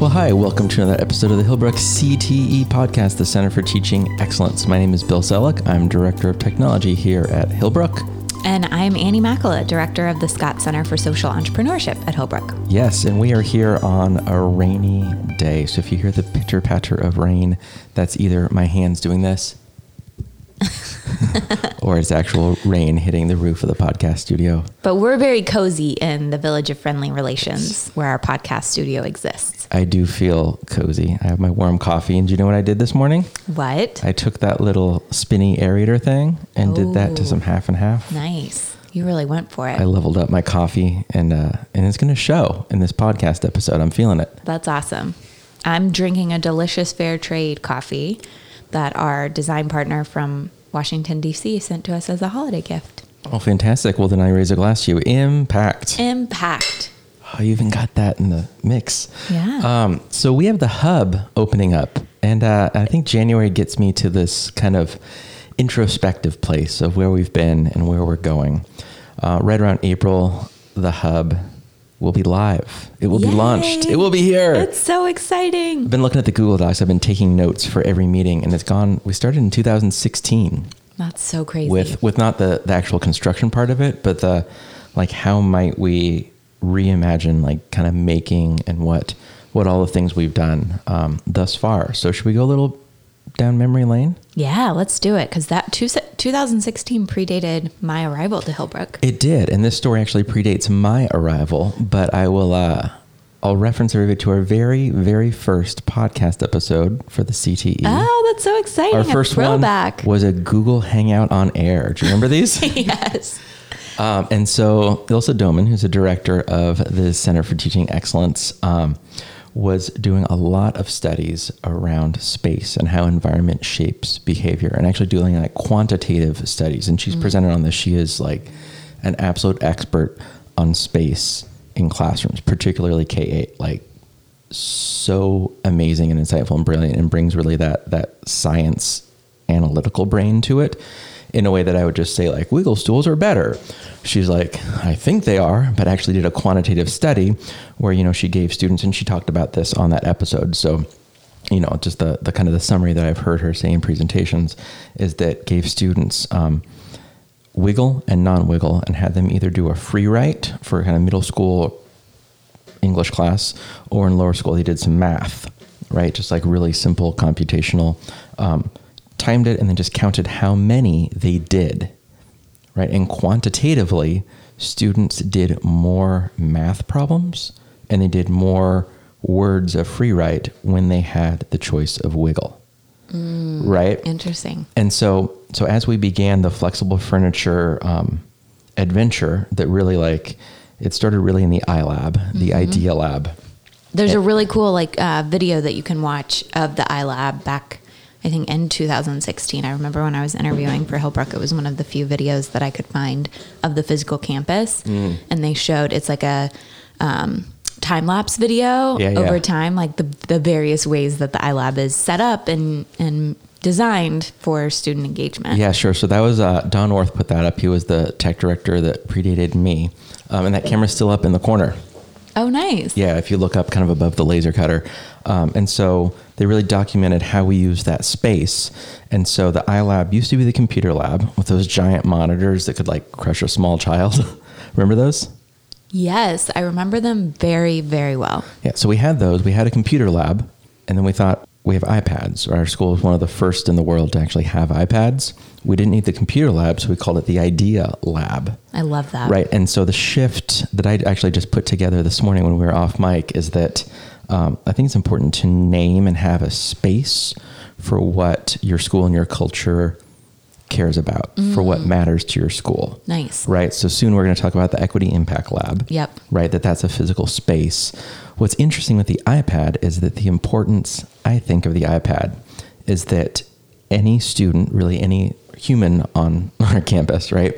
Well, hi, welcome to another episode of the Hillbrook CTE Podcast, the Center for Teaching Excellence. My name is Bill Selleck. I'm Director of Technology here at Hillbrook. And I'm Annie Makala, Director of the Scott Center for Social Entrepreneurship at Hillbrook. Yes, and we are here on a rainy day. So if you hear the pitter-patter of rain, that's either my hands doing this or it's actual rain hitting the roof of the podcast studio. But we're very cozy in the Village of Friendly Relations, where our podcast studio exists. I do feel cozy. I have my warm coffee, and do you know what I did this morning? What? I took that little spinny aerator thing and did that to some half and half. Nice. You really went for it. I leveled up my coffee, and it's going to show in this podcast episode. I'm feeling it. That's awesome. I'm drinking a delicious fair trade coffee that our design partner from Washington, D.C. sent to us as a holiday gift. Oh, fantastic. Well, then I raise a glass to you. Impact. Oh, you even got that in the mix. Yeah. So we have the hub opening up. And I think January gets me to this kind of introspective place of where we've been and where we're going. Right around April, the hub will be live. It will be launched. It will be here. It's so exciting. I've been looking at the Google Docs. I've been taking notes for every meeting, and it's gone. We started in 2016. That's so crazy. With not the actual construction part of it, but the, like, how might we reimagine, like, kind of making and what all the things we've done thus far. So should we go a little down memory lane? Yeah, let's do it. Because that 2016 predated my arrival to Hillbrook. It did. And this story actually predates my arrival, but I will, I'll reference everybody to our very, very first podcast episode for the CTE. Oh, that's so exciting. Our first one was a Google Hangout on Air. Do you remember these? Yes. And so Ilsa Doman, who's a director of the Center for Teaching Excellence, was doing a lot of studies around space and how environment shapes behavior, and actually doing like quantitative studies. And she's presented on this. She is like an absolute expert on space in classrooms, particularly K-8, like so amazing and insightful and brilliant, and brings really that science analytical brain to it in a way that I would just say, like, wiggle stools are better. She's like, I think they are, but actually did a quantitative study where, you know, she gave students, and she talked about this on that episode. So, you know, just the kind of the summary that I've heard her say in presentations is that gave students wiggle and non-wiggle, and had them either do a free write for kind of middle school English class, or in lower school, they did some math, right? Just like really simple computational, timed it, and then just counted how many they did, right? And quantitatively, students did more math problems, and they did more words of free write when they had the choice of wiggle, right? Interesting. And so as we began the flexible furniture adventure, that really, like, it started really in the iLab, the Idea Lab. There's a really cool video that you can watch of the iLab back, I think, in 2016. I remember when I was interviewing for Hillbrook, it was one of the few videos that I could find of the physical campus. And they showed, it's like a time-lapse video over time, like the various ways that the iLab is set up and designed for student engagement. Yeah, sure. So that was, Don Orth put that up. He was the tech director that predated me. And that camera's still up in the corner. Oh, nice. Yeah, if you look up kind of above the laser cutter. And so they really documented how we use that space. And so the iLab used to be the computer lab with those giant monitors that could, like, crush a small child. Remember those? Yes, I remember them very, very well. Yeah, so we had those. We had a computer lab, and then we thought, we have iPads. Our school was one of the first in the world to actually have iPads. We didn't need the computer lab, so we called it the Idea Lab. I love that. Right. And so the shift that I actually just put together this morning when we were off mic is that I think it's important to name and have a space for what your school and your culture cares about, for what matters to your school. Nice. Right. So soon we're going to talk about the Equity Impact Lab. Yep. Right. That's a physical space. What's interesting with the iPad is that the importance, I think, of the iPad is that any student, really any human on our campus, right,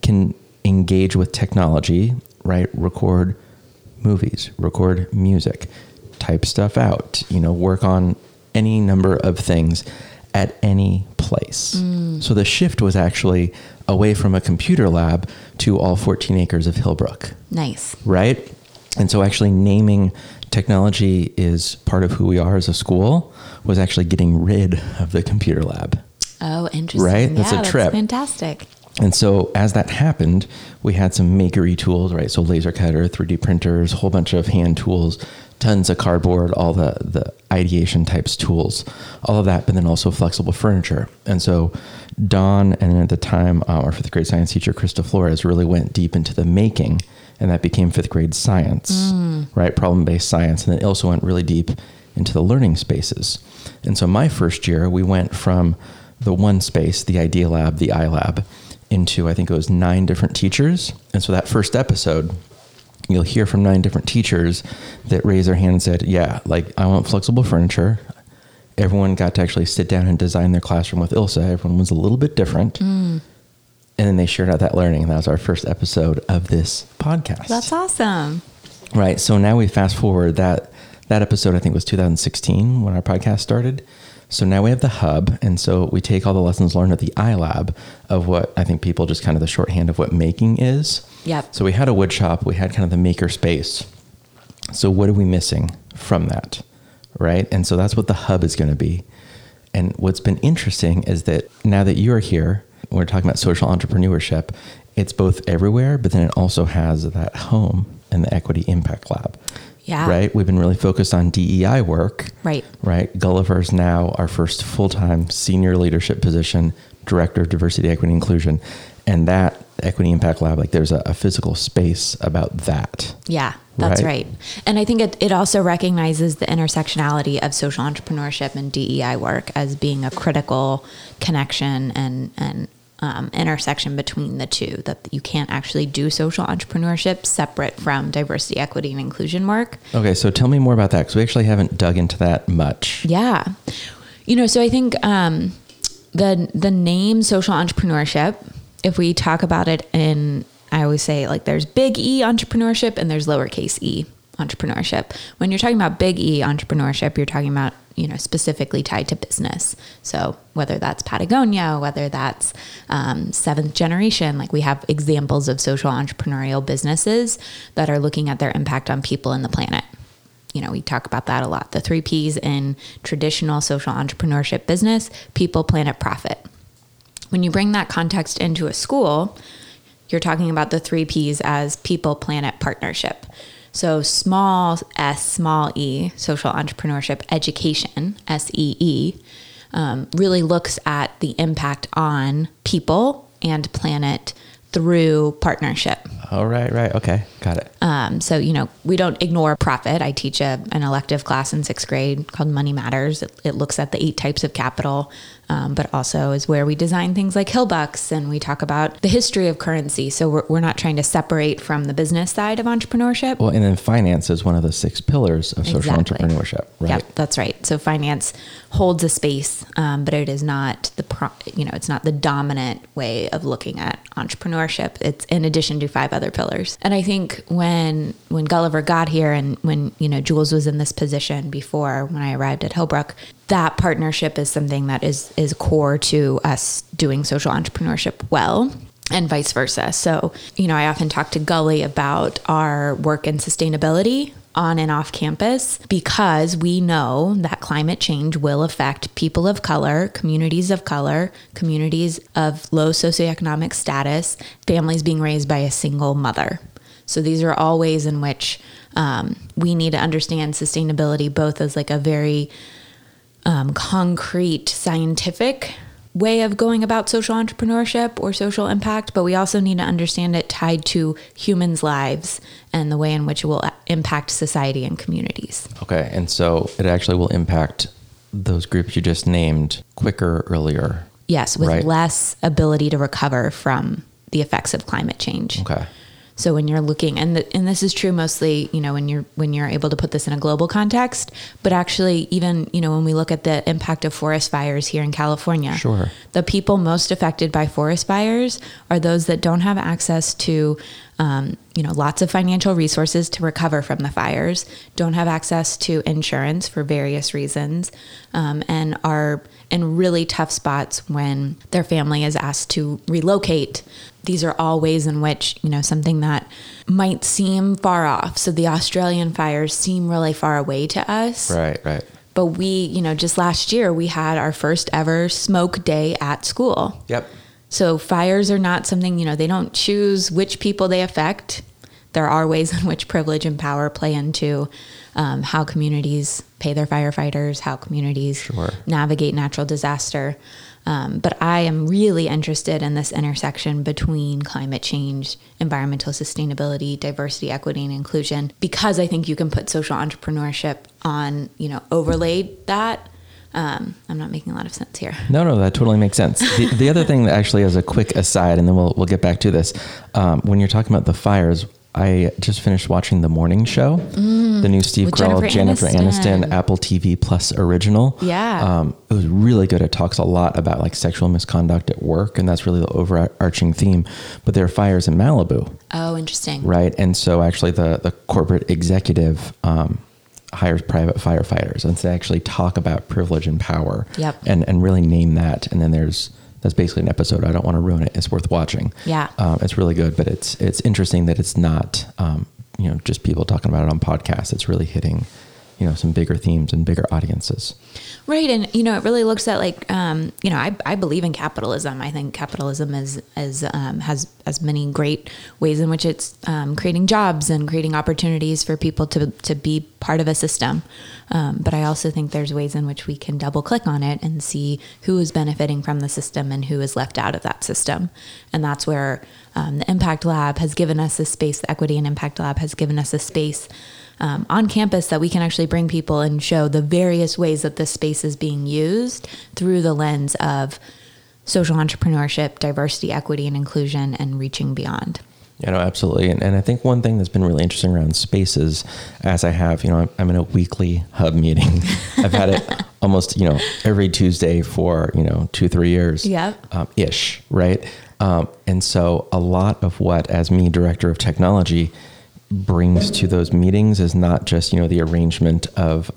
can engage with technology, right, record movies, record music, type stuff out, you know, work on any number of things at any place. So the shift was actually away from a computer lab to all 14 acres of Hillbrook. Nice. Right? And so actually naming technology is part of who we are as a school was actually getting rid of the computer lab. Oh, interesting. Right? That's a trip. That's fantastic. And so as that happened, we had some makery tools, right? So laser cutter, 3D printers, a whole bunch of hand tools, tons of cardboard, all the ideation types tools, all of that, but then also flexible furniture. And so Don, and at the time, our fifth grade science teacher, Krista Flores, really went deep into the making, and that became fifth grade science, right? Problem-based science. And then it also went really deep into the learning spaces. And so my first year, we went from the one space, the Idea Lab, the iLab, into, I think it was 9 different teachers. And so that first episode, you'll hear from 9 different teachers that raised their hand and said, yeah, like I want flexible furniture. Everyone got to actually sit down and design their classroom with ILSA. Everyone was a little bit different. And then they shared out that learning. And that was our first episode of this podcast. That's awesome. Right. So now we fast forward that episode, I think was 2016 when our podcast started. So now we have the hub. And so we take all the lessons learned at the iLab of what I think people just kind of the shorthand of what making is. Yep. So we had a wood shop, we had kind of the maker space. So what are we missing from that? Right. And so that's what the hub is going to be. And what's been interesting is that now that you are here, we're talking about social entrepreneurship. It's both everywhere, but then it also has that home and the Equity Impact Lab. Yeah. Right. We've been really focused on DEI work. Right. Right. Gulliver's now our first full-time senior leadership position, director of diversity, equity, inclusion. And that Equity Impact Lab, like there's a physical space about that. Yeah, that's right. And I think it also recognizes the intersectionality of social entrepreneurship and DEI work as being a critical connection and intersection between the two, that you can't actually do social entrepreneurship separate from diversity, equity, and inclusion work. Okay, so tell me more about that, because we actually haven't dug into that much. Yeah. So I think the name social entrepreneurship, if we talk about it in, I always say like there's big E entrepreneurship and there's lowercase e entrepreneurship. When you're talking about big E entrepreneurship, you're talking about, specifically tied to business. So whether that's Patagonia, whether that's Seventh Generation, like we have examples of social entrepreneurial businesses that are looking at their impact on people and the planet. We talk about that a lot. The 3 Ps in traditional social entrepreneurship business: people, planet, profit. When you bring that context into a school, you're talking about the 3 Ps as people, planet, partnership. So small s, small e, social entrepreneurship education, SEE, really looks at the impact on people and planet through partnership. Oh, right. Okay. Got it. So we don't ignore profit. I teach an elective class in 6th grade called Money Matters. It looks at the 8 types of capital, but also is where we design things like Hillbucks, and we talk about the history of currency. So we're not trying to separate from the business side of entrepreneurship. Well, and then finance is one of the 6 pillars of social entrepreneurship, right? Yeah, that's right. So finance holds a space, but it is not it's not the dominant way of looking at entrepreneurship. It's in addition to 5 other pillars. And I think when Gulliver got here and when, Jules was in this position before, when I arrived at Hillbrook, that partnership is something that is core to us doing social entrepreneurship well, and vice versa. So, I often talk to Gully about our work in sustainability on and off campus, because we know that climate change will affect people of color, communities of low socioeconomic status, families being raised by a single mother. So these are all ways in which we need to understand sustainability, both as like a very concrete scientific way of going about social entrepreneurship or social impact, but we also need to understand it tied to humans' lives and the way in which it will impact society and communities. Okay, and so it actually will impact those groups you just named quicker, earlier. Yes, with less ability to recover from the effects of climate change. Okay. So when you're looking, and this is true mostly, when you're able to put this in a global context, but actually even, when we look at the impact of forest fires here in California, sure, the people most affected by forest fires are those that don't have access to Lots of financial resources to recover from the fires, don't have access to insurance for various reasons, and are in really tough spots when their family is asked to relocate. These are all ways in which, something that might seem far off. So the Australian fires seem really far away to us. Right. But we, just last year, we had our first ever smoke day at school. Yep. So fires are not something, they don't choose which people they affect. There are ways in which privilege and power play into how communities pay their firefighters, how communities navigate natural disaster. But I am really interested in this intersection between climate change, environmental sustainability, diversity, equity, and inclusion, because I think you can put social entrepreneurship on, overlaid that. I'm not making a lot of sense here. No, that totally makes sense. The other thing that actually is a quick aside, and then we'll get back to this. When you're talking about the fires, I just finished watching The Morning Show, the new Steve Carell, Jennifer Aniston, Apple TV Plus original. Yeah. It was really good. It talks a lot about sexual misconduct at work, and that's really the overarching theme. But there are fires in Malibu. Oh, interesting. Right. And so actually the corporate executive, hires private firefighters, and they actually talk about privilege and power. Yep. And really name that. And then that's basically an episode. I don't want to ruin it. It's worth watching. Yeah. It's really good, but it's interesting that it's not, just people talking about it on podcasts. It's really hitting, some bigger themes and bigger audiences. Right. And, it really looks at I believe in capitalism. I think capitalism has as many great ways in which it's creating jobs and creating opportunities for people to be part of a system. But I also think there's ways in which we can double click on it and see who is benefiting from the system and who is left out of that system. And that's where the Impact Lab has given us a space, the Equity and Impact Lab has given us a space on campus that we can actually bring people and show the various ways that this space is being used through the lens of social entrepreneurship, diversity, equity, and inclusion, and reaching beyond. Yeah, no, absolutely. And I think one thing that's been really interesting around spaces, as I have, I'm in a weekly hub meeting. I've had it almost, every Tuesday for, 2-3 years. Yep. Ish, right? And so a lot of what, as me, director of technology, brings to those meetings is not just, the arrangement of,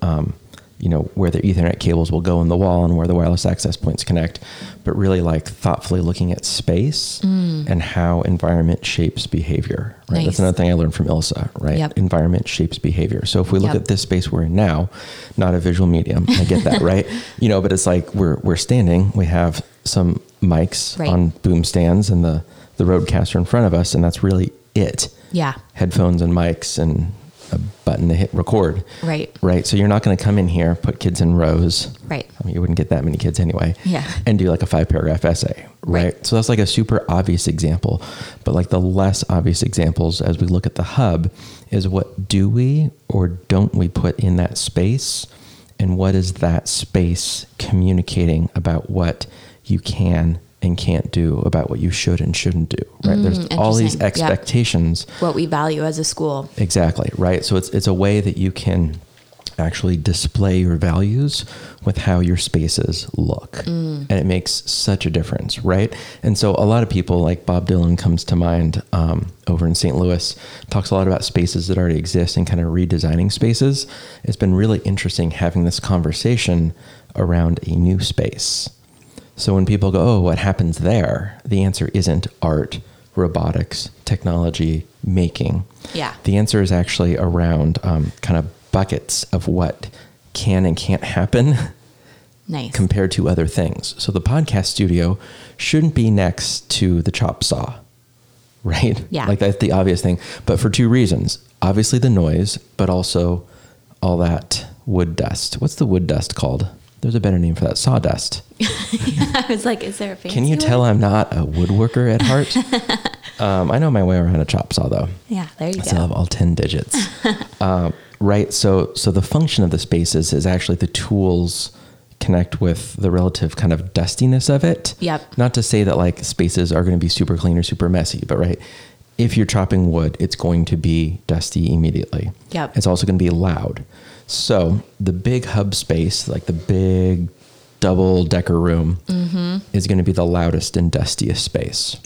where the Ethernet cables will go in the wall and where the wireless access points connect, but really thoughtfully looking at space and how environment shapes behavior. Right? Nice. That's another thing I learned from Ilsa, right? Yep. Environment shapes behavior. So if we look at this space we're in now, not a visual medium, I get that, right? But it's we're standing, we have some mics on boom stands and the Rodecaster in front of us, and that's really it. Yeah. Headphones and mics and a button to hit record. Right. So you're not going to come in here, put kids in rows. Right. I mean, you wouldn't get that many kids anyway. Yeah. And do a 5-paragraph essay. Right. So that's a super obvious example, but the less obvious examples as we look at the hub is what do we or don't we put in that space, and what is that space communicating about what you can and can't do, about what you should and shouldn't do, right? There's all these expectations. Yep. What we value as a school. Exactly, right? So it's a way that you can actually display your values with how your spaces look. And it makes such a difference, right? And so a lot of people, like Bob Dylan comes to mind, over in St. Louis, talks a lot about spaces that already exist and kind of redesigning spaces. It's been really interesting having this conversation around a new space. So when people go, oh, what happens there? The answer isn't art, robotics, technology, making. Yeah. The answer is actually around kind of buckets of what can and can't happen. Nice. Compared to other things. So the podcast studio shouldn't be next to the chop saw, right? Yeah. That's the obvious thing. But for two reasons. Obviously the noise, but also all that wood dust. What's the wood dust called? There's a better name for that, sawdust. I was like, is there a fancy Can you tell I'm not a woodworker at heart? I know my way around a chop saw, though. Yeah, there you go. I still have all 10 digits. Right, so the function of the spaces is actually the tools connect with the relative kind of dustiness of it. Yep. Not to say that spaces are going to be super clean or super messy, but if you're chopping wood, it's going to be dusty immediately. Yep. It's also going to be loud. So the big hub space, the big double-decker room, is going to be the loudest and dustiest space.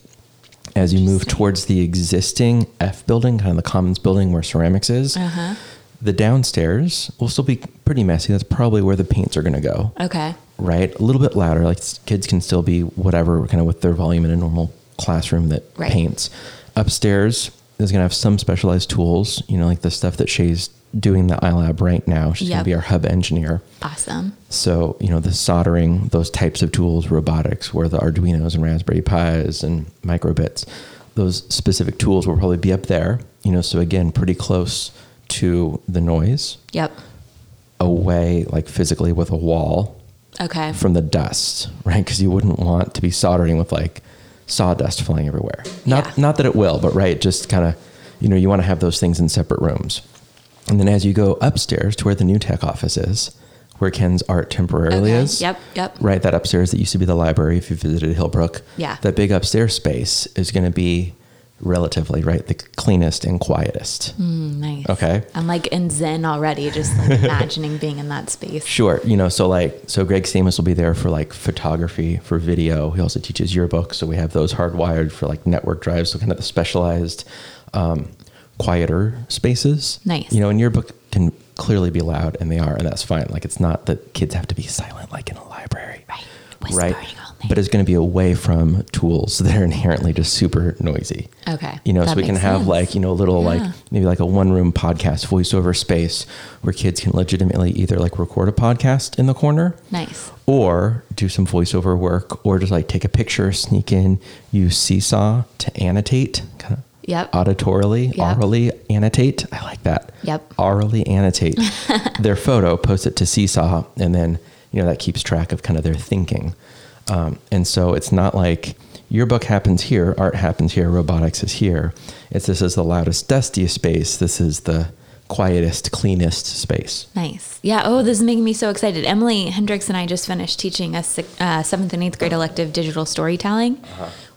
as you move towards the existing F building, kind of the Commons building where ceramics is, the downstairs will still be pretty messy. That's probably where the paints are going to go. Okay. Right? A little bit louder. Like kids can still be whatever, kind of with their volume in a normal classroom that paints. Upstairs is going to have some specialized tools, you know, like the stuff that Shay's doing the iLab right now. She's going to be our hub engineer. Awesome. So, you know, the soldering, those types of tools, robotics, where the Arduinos and Raspberry Pis and microbits, those specific tools will probably be up there, you know, so again, pretty close to the noise. Yep. Away, like physically with a wall. Okay. From the dust, right? Because you wouldn't want to be soldering with like sawdust flying everywhere. Not that it will, but right, just kind of, you know, you want to have those things in separate rooms. And then as you go upstairs to where the new tech office is, where Ken's art temporarily is. Yep. Right, that upstairs that used to be the library if you visited Hillbrook. Yeah. That big upstairs space is going to be relatively, right, the cleanest and quietest. Nice. Okay. I'm like in Zen already, just like imagining being in that space. Sure. You know, so like, so Greg Samus will be there for like photography, for video. He also teaches yearbooks. So we have those hardwired for like network drives. So kind of the specialized, quieter spaces. Nice. You know, and yearbook can clearly be loud, and they are, and that's fine. Like, it's not that kids have to be silent like in a library. Right. Whispering all night. But it's going to be away from tools that are inherently just super noisy. Okay. You know, that so we can have sense. Like, you know, a little like maybe like a one room podcast voiceover space where kids can legitimately either like record a podcast in the corner. Nice. Or do some voiceover work, or just like take a picture, sneak in, use Seesaw to annotate kind of. Yep. Auditorily, orally annotate. I like that. Yep. Orally annotate their photo, post it to Seesaw, and then, you know, that keeps track of kind of their thinking. And so it's not like yearbook happens here, art happens here, robotics is here. It's this is the loudest, dustiest space. This is the quietest, cleanest space. Nice. Yeah. Oh, this is making me so excited. Emily Hendricks and I just finished teaching a 7th and 8th grade elective digital storytelling.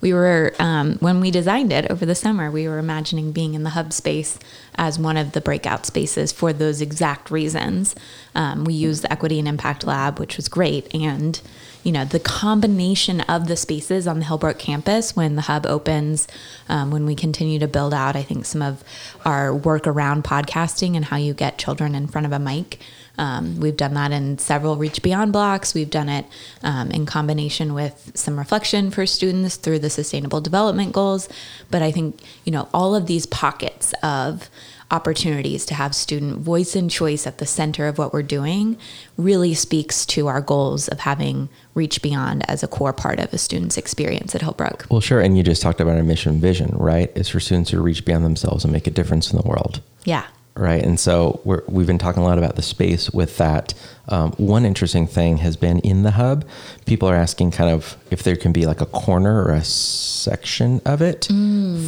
We were, when we designed it over the summer, we were imagining being in the hub space as one of the breakout spaces for those exact reasons. We used the Equity and Impact Lab, which was great. And, you know, the combination of the spaces on the Hillbrook campus when the hub opens, when we continue to build out, I think, some of our work around podcasting and how you get children in front of a mic. We've done that in several Reach Beyond blocks. We've done it in combination with some reflection for students through the Sustainable Development Goals. But I think, you know, all of these pockets of opportunities to have student voice and choice at the center of what we're doing really speaks to our goals of having Reach Beyond as a core part of a student's experience at Hillbrook. Well, sure. And you just talked about our mission vision, right? It's for students to reach beyond themselves and make a difference in the world. Yeah. Right. And so we've been talking a lot about the space with that. One interesting thing has been in the hub, people are asking kind of if there can be like a corner or a section of it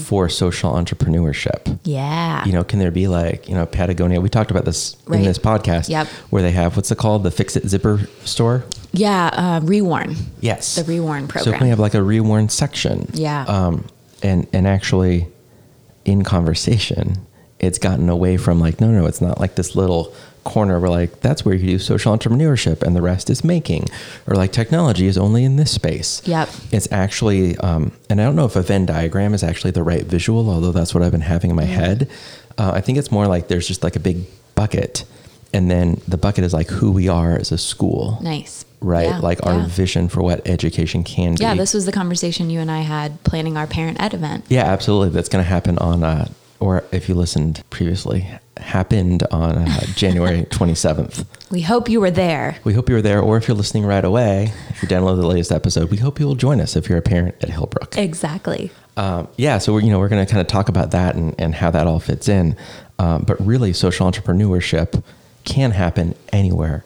for social entrepreneurship. Yeah. You know, can there be like, you know, Patagonia, we talked about this in this podcast where they have, what's it called? The Fix It Zipper store. Yeah. Rewarn. Yes. The Rewarn program. So can we have like a Rewarn section? Yeah. And actually in conversation, it's gotten away from like, no, it's not like this little corner where like, that's where you do social entrepreneurship and the rest is making, or like technology is only in this space. Yep. It's actually, and I don't know if a Venn diagram is actually the right visual, although that's what I've been having in my head. I think it's more like there's just like a big bucket, and then the bucket is like who we are as a school. Nice. Right? Yeah, like our vision for what education can be. Yeah. This was the conversation you and I had planning our Parent Ed event. Yeah, absolutely. That's going to happen on or if you listened previously, happened on January 27th. We hope you were there. We hope you were there. Or if you're listening right away, if you download the latest episode, we hope you will join us if you're a parent at Hillbrook. Exactly. Yeah. So we're going to kind of talk about that and how that all fits in. But really social entrepreneurship can happen anywhere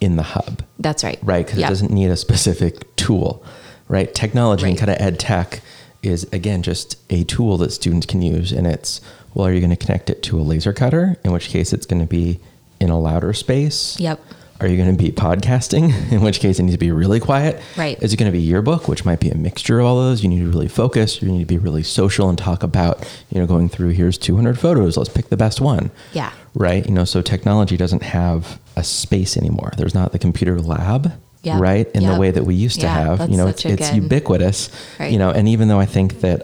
in the hub. That's right. Right. Because it doesn't need a specific tool, right? Technology and kind of ed tech is, again, just a tool that students can use. And it's, well, are you going to connect it to a laser cutter? In which case it's going to be in a louder space. Yep. Are you going to be podcasting? In which case it needs to be really quiet. Right. Is it going to be yearbook, which might be a mixture of all those? You need to really focus. You need to be really social and talk about, you know, going through, here's 200 photos. Let's pick the best one. Yeah. Right. You know, so technology doesn't have a space anymore. There's not the computer lab. Yeah. Right. In the way that we used to have, you know, it's ubiquitous, right. You know, and even though I think that,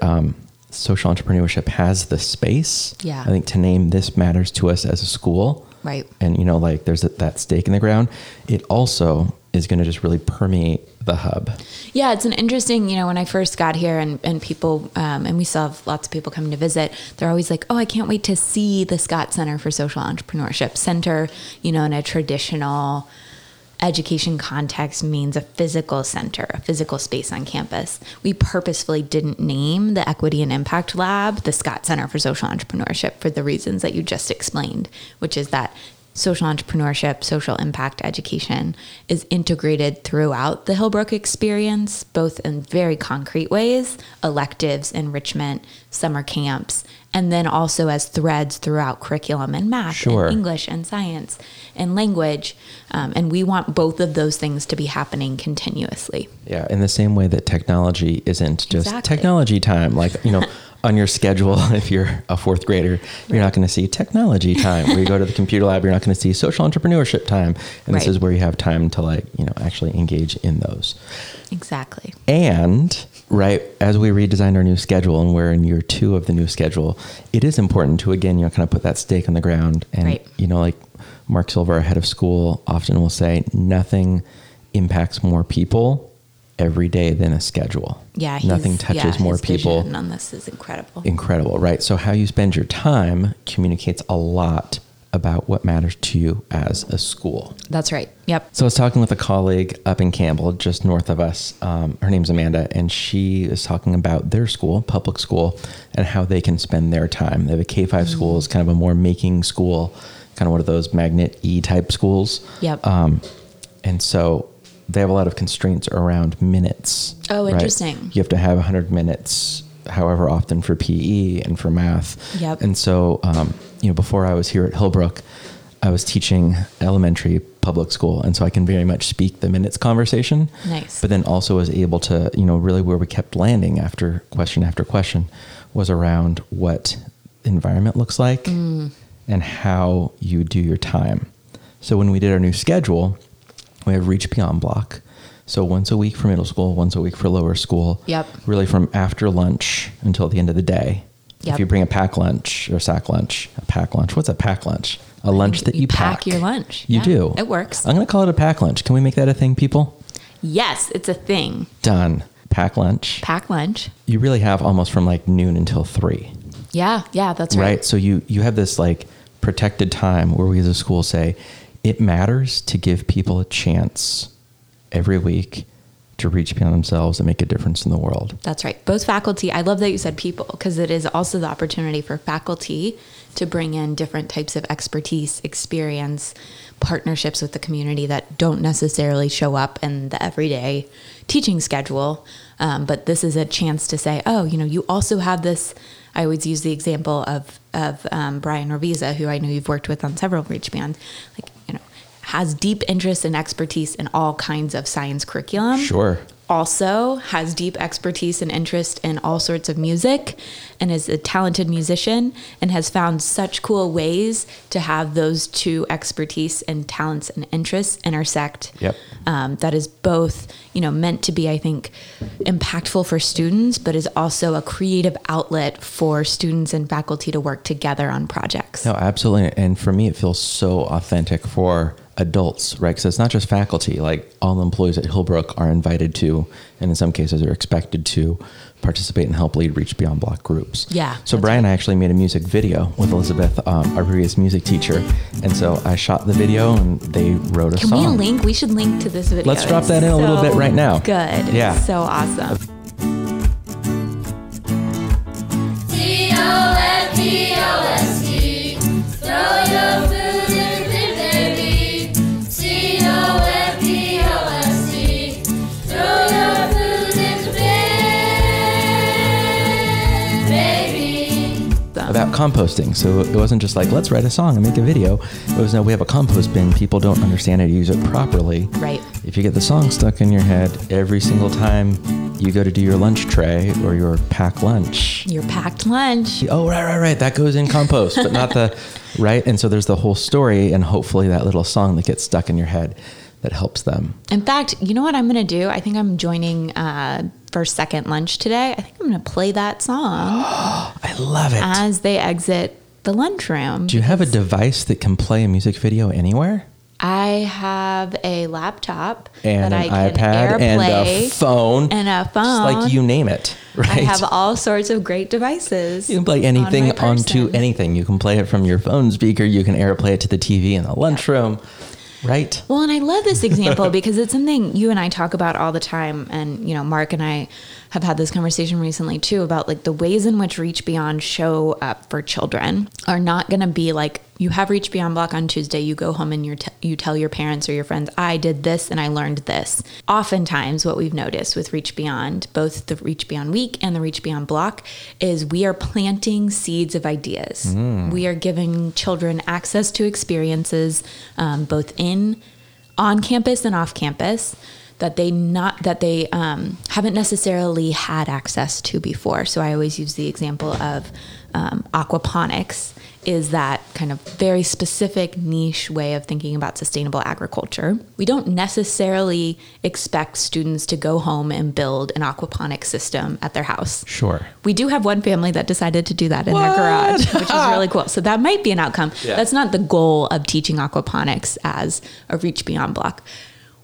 social entrepreneurship has the space. Yeah. I think to name this matters to us as a school. Right. And, you know, like there's that stake in the ground. It also is going to just really permeate the hub. Yeah. It's an interesting, you know, when I first got here and people, and we still have lots of people coming to visit, they're always like, oh, I can't wait to see the Scott Center for Social Entrepreneurship Center, you know, in a traditional education context means a physical center, a physical space on campus. We purposefully didn't name the Equity and Impact Lab the Scott Center for Social Entrepreneurship for the reasons that you just explained, which is that social entrepreneurship, social impact education is integrated throughout the Hillbrook experience, both in very concrete ways, electives, enrichment, summer camps, and then also as threads throughout curriculum and math, sure, and English and science and language. And we want both of those things to be happening continuously. Yeah. In the same way that technology isn't just technology time, like, you know, on your schedule, if you're a fourth grader, you're right, not going to see technology time. Where you go to the computer lab, you're not going to see social entrepreneurship time. And right, this is where you have time to, like, you know, actually engage in those. Exactly. And right, as we redesigned our new schedule and we're in year 2 of the new schedule, it is important to, again, you know, kind of put that stake on the ground. And, right, you know, like Mark Silver, our head of school, often will say, nothing impacts more people every day than a schedule. Yeah. Nothing touches more people. Vision on this is incredible. Incredible, right? So how you spend your time communicates a lot about what matters to you as a school. That's right. Yep. So I was talking with a colleague up in Campbell, just north of us. Her name's Amanda, and she is talking about their school, public school, and how they can spend their time. They have a K-5 school, is kind of a more making school, kind of one of those magnet E type schools. Yep. And so they have a lot of constraints around minutes. Oh, interesting. Right? You have to have 100 minutes, however often, for PE and for math. Yep. And so, you know, before I was here at Hillbrook, I was teaching elementary public school. And so I can very much speak the minutes conversation. Nice. But then also was able to, you know, really where we kept landing after question was around what environment looks like and how you do your time. So when we did our new schedule, we have Reach Beyond block. So once a week for middle school, once a week for lower school. Yep. Really from after lunch until the end of the day. Yep. If you bring a pack lunch or sack lunch, a pack lunch. What's a pack lunch? A lunch that you pack. You pack your lunch. You do. It works. I'm going to call it a pack lunch. Can we make that a thing, people? Yes, it's a thing. Done. Pack lunch. Pack lunch. You really have almost from like noon until 3. Yeah. Yeah, that's right. Right. So you have this like protected time where we as a school say, it matters to give people a chance every week to reach beyond themselves and make a difference in the world. That's right. Both faculty. I love that you said people, because it is also the opportunity for faculty to bring in different types of expertise, experience, partnerships with the community that don't necessarily show up in the everyday teaching schedule. But this is a chance to say, oh, you know, you also have this. I always use the example of Brian Urbiza, who I know you've worked with on several Reach Beyond, like, you know, has deep interest and expertise in all kinds of science curriculum. Sure. Also has deep expertise and interest in all sorts of music and is a talented musician and has found such cool ways to have those two expertise and talents and interests intersect. Yep. That is both, you know, meant to be, I think, impactful for students, but is also a creative outlet for students and faculty to work together on projects. No, absolutely. And for me, it feels so authentic for adults, right? Because it's not just faculty, like all the employees at Hillbrook are invited to, and in some cases are expected to participate and help lead Reach Beyond Block groups. Yeah. So Brian, right, I actually made a music video with Elizabeth, our previous music teacher. And so I shot the video and they wrote a song. Can we link? We should link to this video. Let's drop that in a little bit right now. Good. Yeah. It's so awesome. C-O-F-P-O-S-T, throw your food. About composting. So it wasn't just like, let's write a song and make a video. It was, no, we have a compost bin. People don't understand how to use it properly. Right. If you get the song stuck in your head every single time you go to do your lunch tray or your packed lunch. Your packed lunch. Oh, right. That goes in compost, but not the, right? And so there's the whole story and hopefully that little song that gets stuck in your head that helps them. In fact, you know what I'm going to do? I think I'm joining for second lunch today, I think I'm going to play that song. I love it. As they exit the lunchroom. Do you have a device that can play a music video anywhere? I have a laptop and that an I can iPad and a phone. And a phone. Just like you name it, right? I have all sorts of great devices. You can play anything onto anything. You can play it from your phone speaker. You can AirPlay it to the TV in the lunchroom. Yeah. Right. Well, and I love this example because it's something you and I talk about all the time. And, you know, Mark and I have had this conversation recently too about like the ways in which Reach Beyond show up for children are not going to be like, you have Reach Beyond block on Tuesday, you go home and you tell your parents or your friends, I did this and I learned this. Oftentimes what we've noticed with Reach Beyond, both the Reach Beyond week and the Reach Beyond block, is we are planting seeds of ideas. We are giving children access to experiences, both on campus and off campus, that they haven't necessarily had access to before. So I always use the example of aquaponics is that kind of very specific niche way of thinking about sustainable agriculture. We don't necessarily expect students to go home and build an aquaponic system at their house. Sure. We do have one family that decided to do that in their garage, which is really cool. So that might be an outcome. Yeah. That's not the goal of teaching aquaponics as a Reach Beyond block.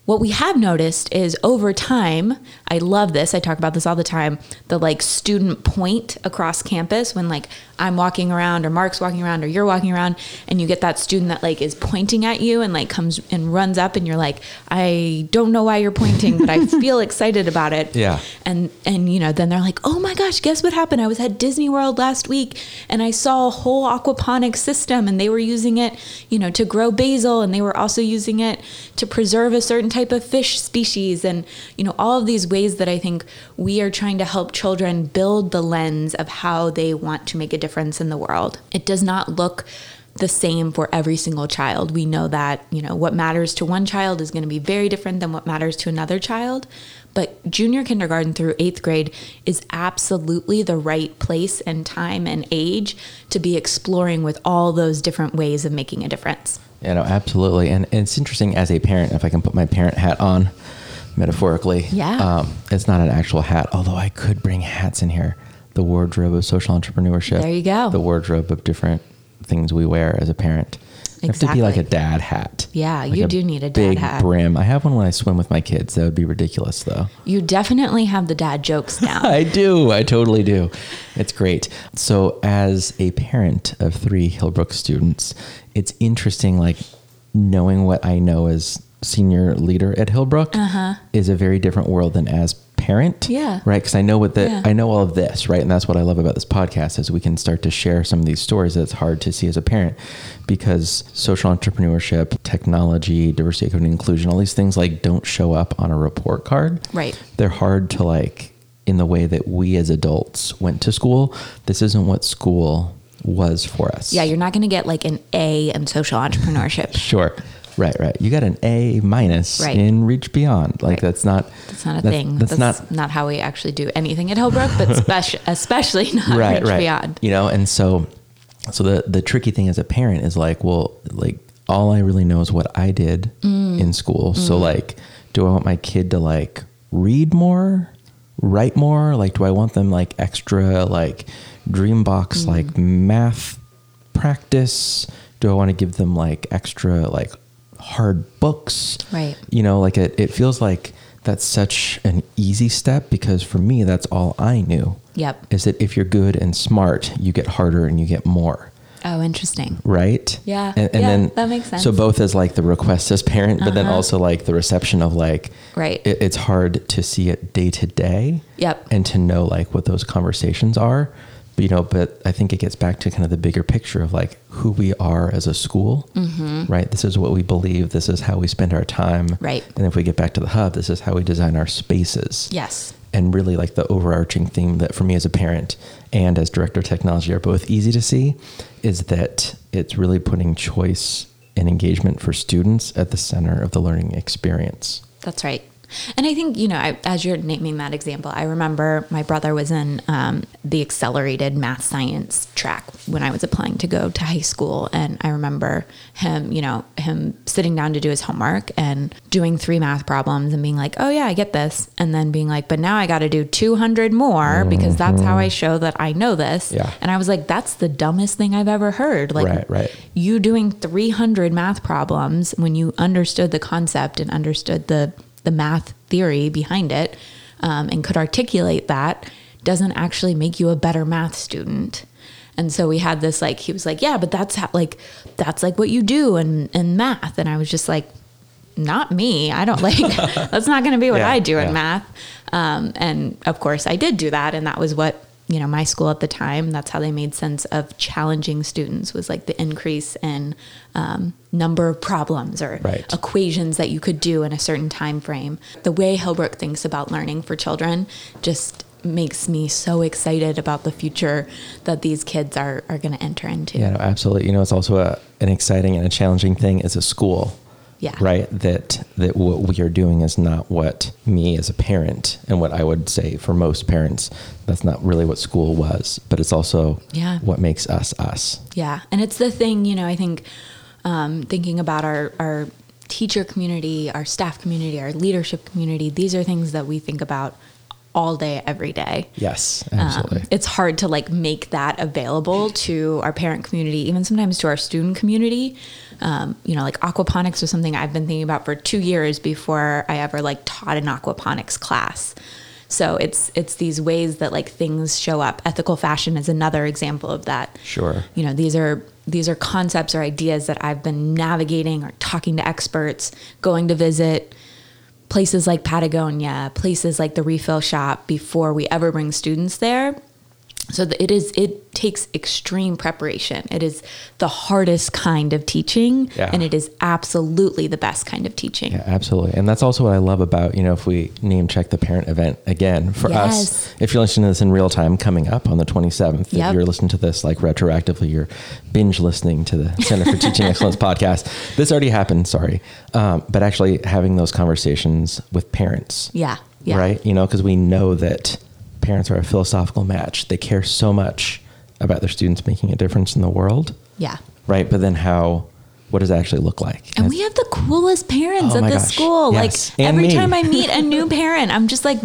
What we have noticed is over time, I love this, I talk about this all the time, the like student point across campus when like I'm walking around or Mark's walking around or you're walking around and you get that student that like is pointing at you and like comes and runs up and you're like, I don't know why you're pointing, but I feel excited about it. Yeah. And you know, then they're like, oh my gosh, guess what happened? I was at Disney World last week and I saw a whole aquaponic system and they were using it, you know, to grow basil and they were also using it to preserve a certain type of fish species and, you know, all of these ways that I think we are trying to help children build the lens of how they want to make a difference in the world. It does not look the same for every single child. We know that, you know, what matters to one child is going to be very different than what matters to another child. But junior kindergarten through 8th grade is absolutely the right place and time and age to be exploring with all those different ways of making a difference. Yeah, no, absolutely. And it's interesting as a parent, if I can put my parent hat on, metaphorically. Yeah. It's not an actual hat, although I could bring hats in here. The wardrobe of social entrepreneurship. There you go. The wardrobe of different things we wear as a parent. Exactly. You have to be like a dad hat. Yeah, like you do need a dad hat. Big brim. I have one when I swim with my kids. That would be ridiculous, though. You definitely have the dad jokes now. I do. I totally do. It's great. So as a parent of 3 Hillbrook students, it's interesting, like knowing what I know as senior leader at Hillbrook is a very different world than as parent. Yeah. Right. Cause I know I know all of this. Right. And that's what I love about this podcast is we can start to share some of these stories that's hard to see as a parent because social entrepreneurship, technology, diversity, equity, and inclusion, all these things like don't show up on a report card. Right. They're hard to like in the way that we as adults went to school. This isn't what school was for us. Yeah. You're not going to get like an A in social entrepreneurship. Sure. Right, right. You got an A minus in Reach Beyond. Like that's not a thing. That's not how we actually do anything at Hillbrook, but especially not Reach Beyond. You know, and so the tricky thing as a parent is like, well, like all I really know is what I did in school. Mm. So like, do I want my kid to like read more, write more? Like, do I want them like extra like dream box, like math practice? Do I want to give them like extra like hard books, right? You know, like it feels like that's such an easy step because for me, that's all I knew. Yep. Is that if you're good and smart, you get harder and you get more. Oh, interesting. Right. Yeah. And then that makes sense. So both as like the request as parent, but then also like the reception of like, right. It's hard to see it day to day. Yep. And to know like what those conversations are. You know, but I think it gets back to kind of the bigger picture of like who we are as a school, right? This is what we believe. This is how we spend our time. Right. And if we get back to the hub, this is how we design our spaces. Yes. And really like the overarching theme that for me as a parent and as director of technology are both easy to see is that it's really putting choice and engagement for students at the center of the learning experience. That's right. And I think, you know, as you're naming that example, I remember my brother was in the accelerated math science track when I was applying to go to high school. And I remember him, you know, him sitting down to do his homework and doing 3 math problems and being like, oh, yeah, I get this. And then being like, but now I got to do 200 more because that's how I show that I know this. Yeah. And I was like, that's the dumbest thing I've ever heard. Like you doing 300 math problems when you understood the concept and understood the math theory behind it, and could articulate that, doesn't actually make you a better math student. And so we had this, like, he was like, yeah, but that's how, like, that's like what you do in math. And I was just like, not me. I don't like, that's not going to be what I do in math. And of course I did do that. And that was what, you know, my school at the time, that's how they made sense of challenging students, was like the increase in number of problems or equations that you could do in a certain time frame. The way Hilbrook thinks about learning for children just makes me so excited about the future that these kids are going to enter into. Yeah, no, absolutely. You know, it's also an exciting and a challenging thing as a school. Yeah. Right. That what we are doing is not what me as a parent, and what I would say for most parents, that's not really what school was, but it's also what makes us, us. Yeah. And it's the thing, you know, I think, thinking about our teacher community, our staff community, our leadership community, these are things that we think about all day, every day. Yes, absolutely. It's hard to like make that available to our parent community, even sometimes to our student community. You know, like aquaponics was something I've been thinking about for 2 years before I ever like taught an aquaponics class. So it's these ways that like things show up. Ethical fashion is another example of that. Sure. You know, these are concepts or ideas that I've been navigating or talking to experts, going to visit places like Patagonia, places like the Refill Shop before we ever bring students there. So it takes extreme preparation. It is the hardest kind of teaching, and it is absolutely the best kind of teaching. Yeah, absolutely. And that's also what I love about, you know, if we name check the parent event again for us, if you're listening to this in real time coming up on the 27th, if you're listening to this like retroactively, you're binge listening to the Center for Teaching Excellence podcast. This already happened. Sorry. But actually having those conversations with parents. Yeah. Right. You know, cause we know that parents are a philosophical match. They care so much about their students making a difference in the world. Yeah. Right. But then what does it actually look like? And we have the coolest parents at this school. Yes. Like every time I meet a new parent, I'm just like,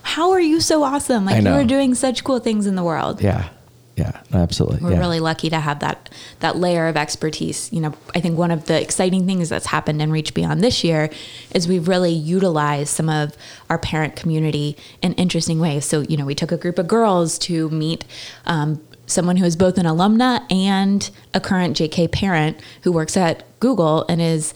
how are you so awesome? Like you are doing such cool things in the world. Yeah. Yeah, absolutely. We're really lucky to have that layer of expertise. You know, I think one of the exciting things that's happened in Reach Beyond this year is we've really utilized some of our parent community in interesting ways. So, you know, we took a group of girls to meet someone who is both an alumna and a current JK parent who works at Google and is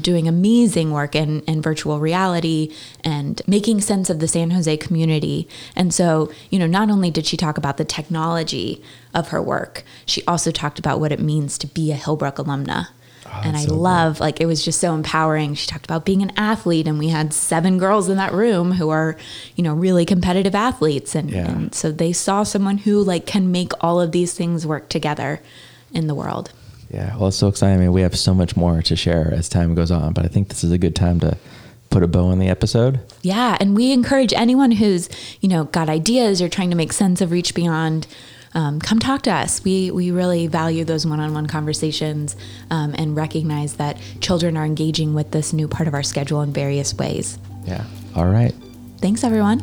doing amazing work in virtual reality and making sense of the San Jose community. And so, you know, not only did she talk about the technology of her work, she also talked about what it means to be a Hillbrook alumna. And I love, like, it was just so empowering. She talked about being an athlete, and we had 7 girls in that room who are, you know, really competitive athletes. And so they saw someone who like can make all of these things work together in the world. Yeah. Well, it's so exciting. I mean, we have so much more to share as time goes on, but I think this is a good time to put a bow on the episode. Yeah. And we encourage anyone who's, you know, got ideas or trying to make sense of Reach Beyond, come talk to us. We really value those one-on-one conversations, and recognize that children are engaging with this new part of our schedule in various ways. Yeah. All right. Thanks, everyone.